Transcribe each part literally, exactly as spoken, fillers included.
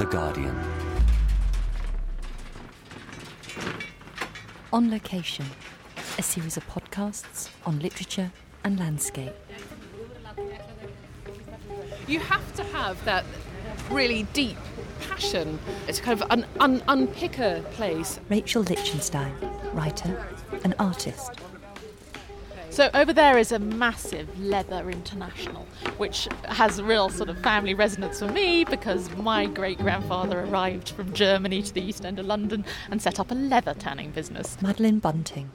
The Guardian. On Location, a series of podcasts on literature and landscape. You have to have that really deep passion to kind of un- un- unpick a place. Rachel Lichtenstein, writer and artist. So over there is a massive Leather International, which has a real sort of family resonance for me because my great-grandfather arrived from Germany to the East End of London and set up a leather tanning business. Madeleine Bunting,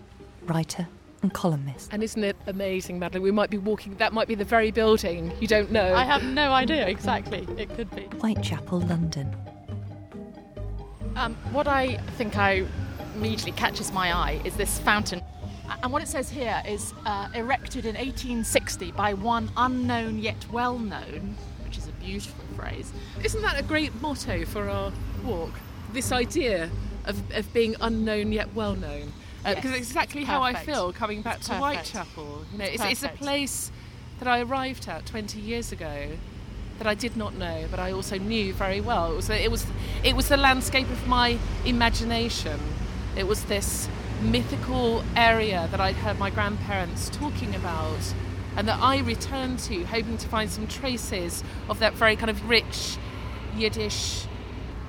writer and columnist. And isn't it amazing, Madeleine? We might be walking, that might be the very building. You don't know. I have no idea, exactly. It could be. Whitechapel, London. Um, what I think I immediately catches my eye is this fountain. And what it says here is uh, erected in eighteen sixty by one unknown yet well-known, which is a beautiful phrase. Isn't that a great motto for our walk? This idea of, of being unknown yet well-known. Because uh, yes, it's exactly it's how I feel coming back it's to perfect. Whitechapel. You know, it's, it's, it's a place that I arrived at twenty years ago that I did not know, but I also knew very well. It was, it was, it was the landscape of my imagination. It was this mythical area that I'd heard my grandparents talking about and that I returned to, hoping to find some traces of that very kind of rich Yiddish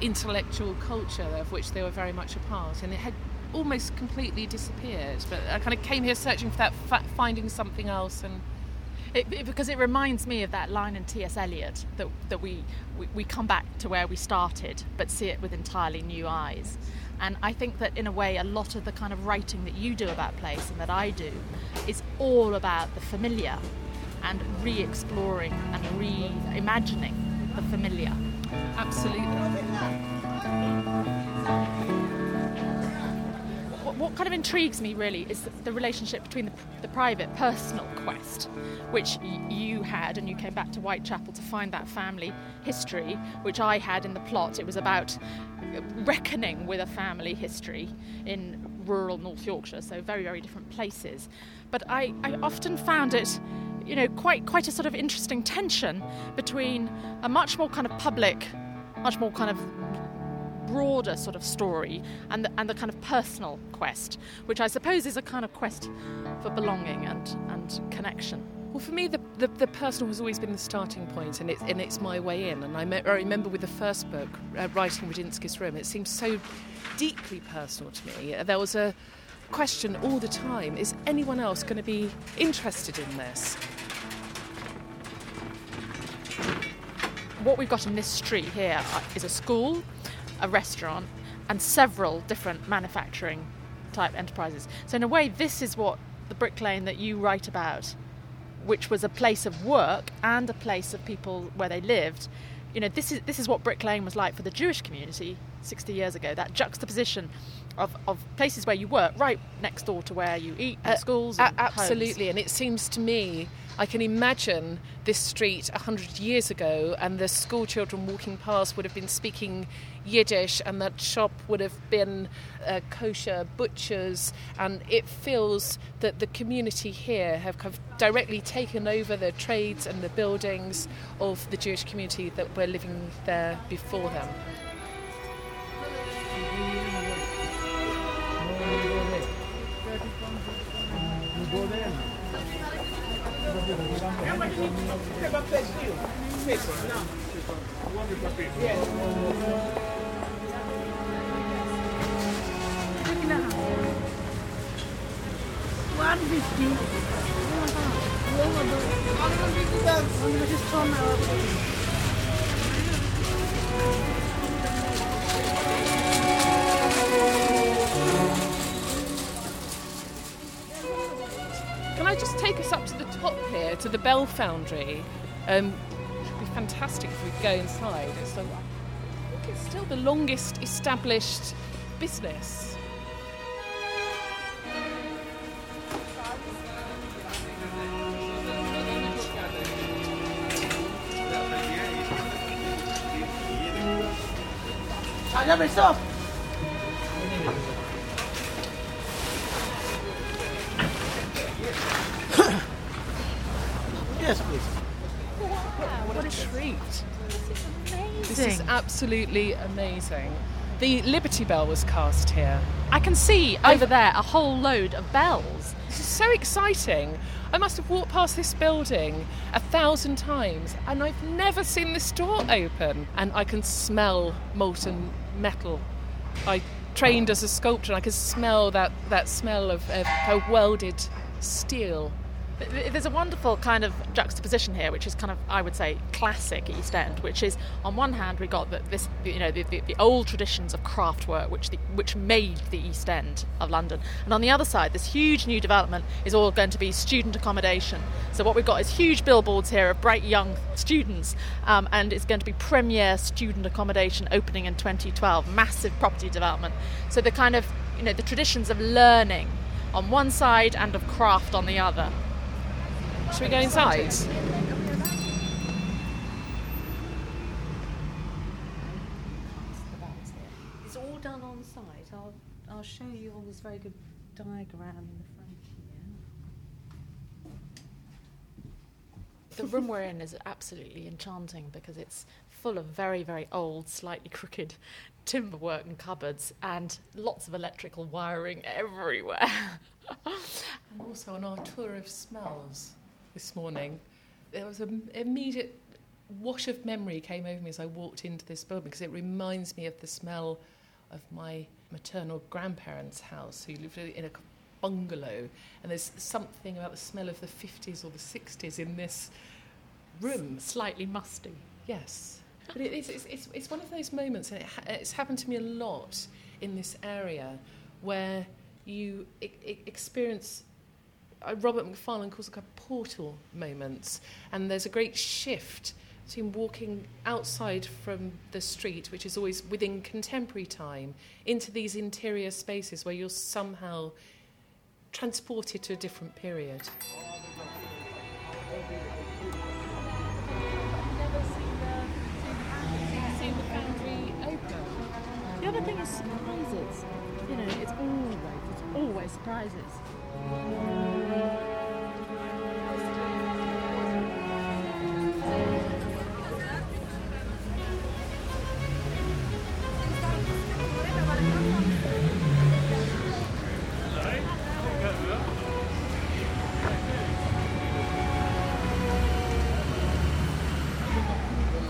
intellectual culture of which they were very much a part. And it had almost completely disappeared, but I kind of came here searching for that, finding something else. And It, it, because it reminds me of that line in T S. Eliot that that we, we, we come back to where we started but see it with entirely new eyes. And I think that in a way a lot of the kind of writing that you do about place and that I do is all about the familiar and re-exploring and reimagining the familiar. Absolutely. What, what kind of intrigues me really is the, the relationship between the, the private personal quest which you had, and you came back to Whitechapel to find that family history, which I had in the plot. It was about reckoning with a family history in rural North Yorkshire, so very, very different places. But I, I often found it, you know, quite quite a sort of interesting tension between a much more kind of public, much more kind of broader sort of story and the, and the kind of personal quest, which I suppose is a kind of quest for belonging and, and connection. Well, for me, the, the, the personal has always been the starting point, and, it, and it's my way in. And I, me- I remember with the first book, uh, writing Rodinsky's Room, it seemed so deeply personal to me. There was a question all the time, is anyone else going to be interested in this? What we've got in this street here is a school, a restaurant, and several different manufacturing-type enterprises. So in a way, this is what the Brick Lane that you write about, which was a place of work and a place of people where they lived. You know, this is this is what Brick Lane was like for the Jewish community sixty years ago, that juxtaposition of, of places where you work right next door to where you eat and uh, schools and uh, absolutely, homes. And it seems to me, I can imagine this street one hundred years ago and the school children walking past would have been speaking Yiddish and that shop would have been uh, kosher butchers, and it feels that the community here have kind of directly taken over the trades and the buildings of the Jewish community that were living there before them. Can I just take us up to the top here, to the Bell Foundry? Um, it would be fantastic if we could go inside. It's a, I think it's still the longest established business. I love it, stop! street. This is amazing. This is absolutely amazing. The Liberty Bell was cast here. I can see over I've... there a whole load of bells. This is so exciting. I must have walked past this building a thousand times and I've never seen this door open. And I can smell molten metal. I trained as a sculptor and I can smell that, that smell of, of welded steel. There's a wonderful kind of juxtaposition here, which is kind of, I would say, classic East End, which is, on one hand, we got that this, you know, the, the, the old traditions of craft work, which the, which made the East End of London, and on the other side, this huge new development is all going to be student accommodation. So what we've got is huge billboards here of bright young students, um, and it's going to be premier student accommodation opening in twenty twelve, massive property development. So the kind of, you know, the traditions of learning on one side and of craft on the other. Should we go inside? It's all done on site. I'll I'll show you all this very good diagram in the front here. The room we're in is absolutely enchanting because it's full of very, very old, slightly crooked timber work and cupboards and lots of electrical wiring everywhere. And also on our tour of smells this morning, there was an immediate wash of memory came over me as I walked into this building because it reminds me of the smell of my maternal grandparents' house who lived in a bungalow, and there's something about the smell of the fifties or the sixties in this room. S- slightly musty. Yes. But it, it's, it's, it's one of those moments, and it ha- it's happened to me a lot in this area, where you I- I experience... Robert McFarlane calls it a portal moments, and there's a great shift between walking outside from the street, which is always within contemporary time, into these interior spaces where you're somehow transported to a different period. I've never seen the Foundry open. The other thing is surprises. You know, it's always, it's always surprises.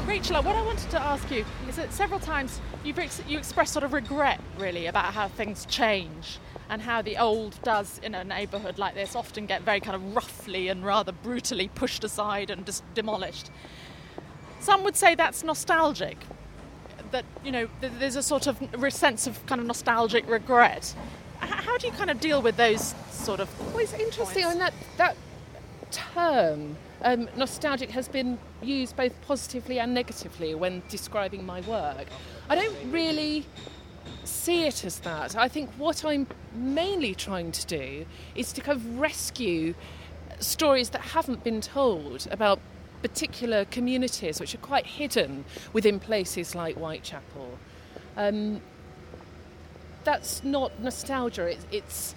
Rachel, what I wanted to ask you is that several times you've ex- you expressed sort of regret, really, about how things change and how the old does, in a neighbourhood like this, often get very kind of roughly and rather brutally pushed aside and just demolished. Some would say that's nostalgic, that, you know, th- there's a sort of sense of kind of nostalgic regret. H- how do you kind of deal with those sort of well, it's interesting points? On that, that term... Um, nostalgic has been used both positively and negatively when describing my work. I don't really see it as that. I think what I'm mainly trying to do is to kind of rescue stories that haven't been told about particular communities which are quite hidden within places like Whitechapel. Um, that's not nostalgia, it's... it's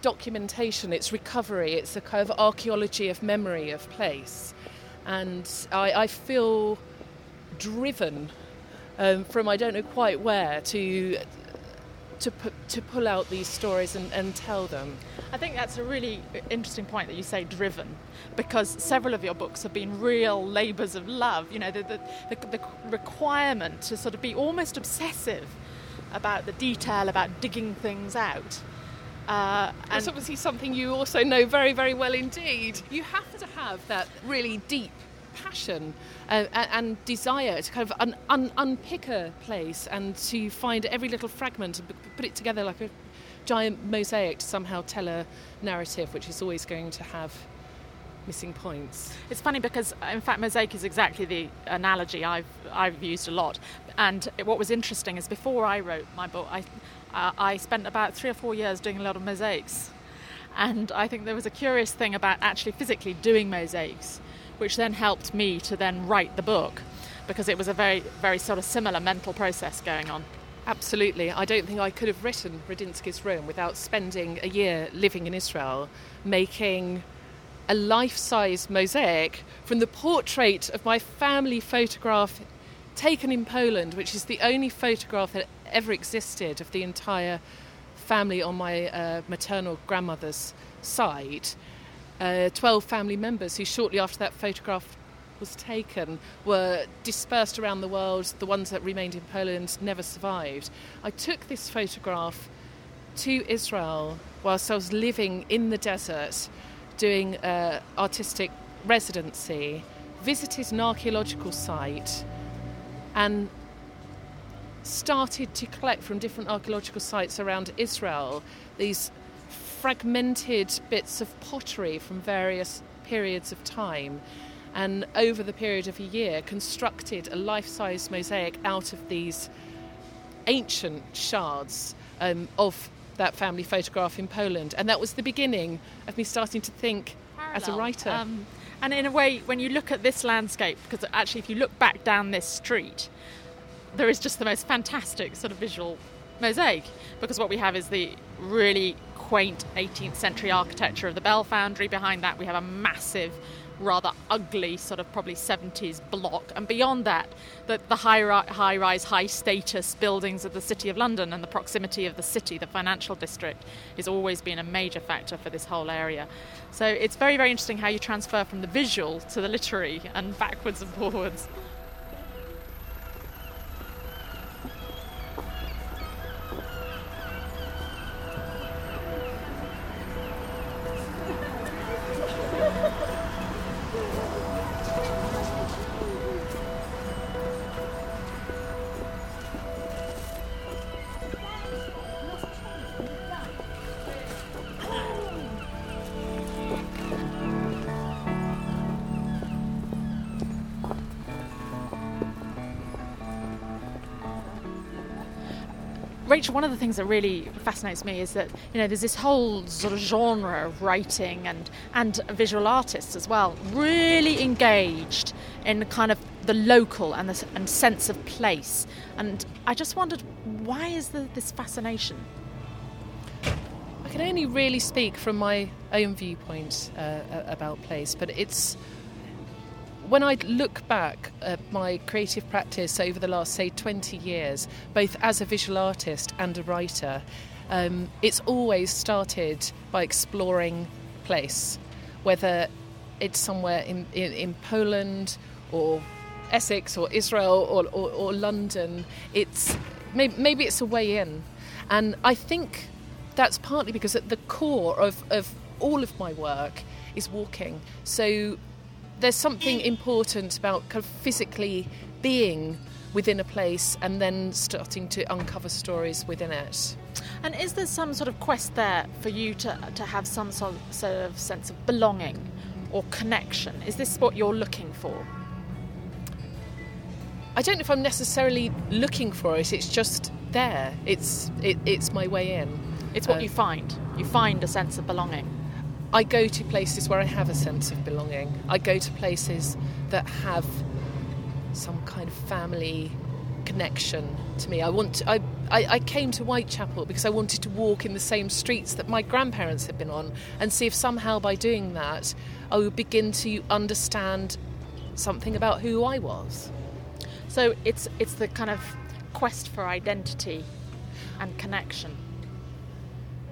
documentation, it's recovery, it's a kind of archaeology of memory of place. And I, I feel driven um, from I don't know quite where to to pu- to pull out these stories and, and tell them. I think that's a really interesting point that you say driven, because several of your books have been real labours of love. You know, the the, the the requirement to sort of be almost obsessive about the detail, about digging things out. Uh, and it's obviously something you also know very, very well indeed. You have to have that really deep passion uh, and desire to kind of un- un- unpick a place and to find every little fragment and put it together like a giant mosaic to somehow tell a narrative, which is always going to have missing points. It's funny because, in fact, mosaic is exactly the analogy I've I've used a lot. And what was interesting is before I wrote my book, I... Uh, I spent about three or four years doing a lot of mosaics, and I think there was a curious thing about actually physically doing mosaics, which then helped me to then write the book, because it was a very, very sort of similar mental process going on. Absolutely. I don't think I could have written Rodinsky's Room without spending a year living in Israel, making a life-size mosaic from the portrait of my family photograph taken in Poland, which is the only photograph that ever existed of the entire family on my uh, maternal grandmother's side. Uh, twelve family members who shortly after that photograph was taken were dispersed around the world. The ones that remained in Poland never survived. I took this photograph to Israel whilst I was living in the desert doing uh, artistic residency, visited an archaeological site and started to collect from different archaeological sites around Israel these fragmented bits of pottery from various periods of time, and over the period of a year constructed a life-size mosaic out of these ancient shards um, of that family photograph in Poland. And that was the beginning of me starting to think Parallel. As a writer. Um, and in a way, when you look at this landscape, because actually if you look back down this street, there is just the most fantastic sort of visual mosaic, because what we have is the really quaint eighteenth century architecture of the Bell Foundry. Behind that we have a massive, rather ugly sort of probably seventies block, and beyond that the, the high, high rise high status buildings of the City of London, and the proximity of the city, the financial district, has always been a major factor for this whole area. So it's very very interesting how you transfer from the visual to the literary and backwards and forwards. Rachel, one of the things that really fascinates me is that, you know, there's this whole sort of genre of writing and, and visual artists as well, really engaged in kind of the local and the and sense of place. And I just wondered, why is there this fascination? I can only really speak from my own viewpoint uh, about place, but it's... When I look back at my creative practice over the last, say, twenty years, both as a visual artist and a writer, um, it's always started by exploring place, whether it's somewhere in, in, in Poland or Essex or Israel or, or, or London. It's maybe, maybe it's a way in. And I think that's partly because at the core of, of all of my work is walking. So... there's something important about kind of physically being within a place and then starting to uncover stories within it. And is there some sort of quest there for you to to have some sort of sense of belonging or connection? Is this what you're looking for? I don't know if I'm necessarily looking for it. It's just there. It's it, it's my way in. It's what uh, you find. You find a sense of belonging. I go to places where I have a sense of belonging. I go to places that have some kind of family connection to me. I want to, I, I, I came to Whitechapel because I wanted to walk in the same streets that my grandparents had been on and see if somehow by doing that I would begin to understand something about who I was. So it's it's the kind of quest for identity and connection.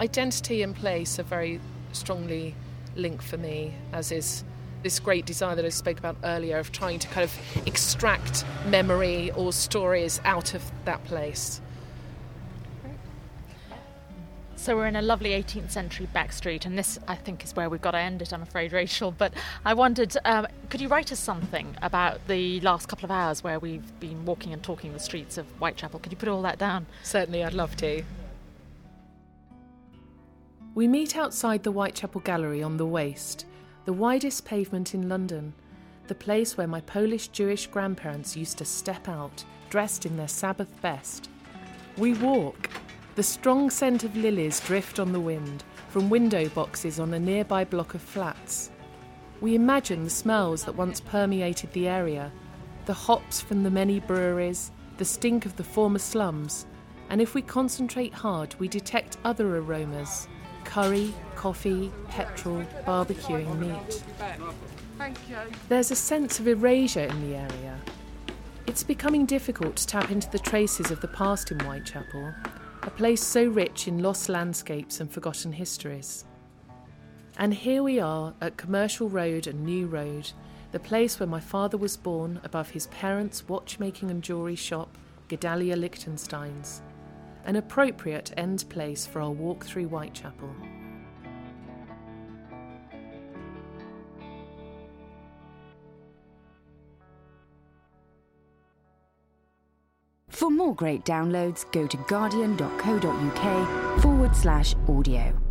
Identity and place are very strongly linked for me, as is this great desire that I spoke about earlier of trying to kind of extract memory or stories out of that place. So we're in a lovely eighteenth century back street, and this I think is where we've got to end it, I'm afraid, Rachel, but I wondered, um, could you write us something about the last couple of hours where we've been walking and talking the streets of Whitechapel? Could you put all that down? Certainly, I'd love to. We meet outside the Whitechapel Gallery on the Waste, the widest pavement in London, the place where my Polish-Jewish grandparents used to step out, dressed in their Sabbath best. We walk. The strong scent of lilies drift on the wind from window boxes on a nearby block of flats. We imagine the smells that once permeated the area, the hops from the many breweries, the stink of the former slums, and if we concentrate hard, we detect other aromas. curry, coffee, petrol, barbecuing meat. There's a sense of erasure in the area. It's becoming difficult to tap into the traces of the past in Whitechapel, a place so rich in lost landscapes and forgotten histories. And here we are at Commercial Road and New Road, the place where my father was born, above his parents' watchmaking and jewellery shop, Gedalia Lichtenstein's, an appropriate end place for our walk through Whitechapel. For more great downloads, go to guardian dot co dot uk forward slash audio.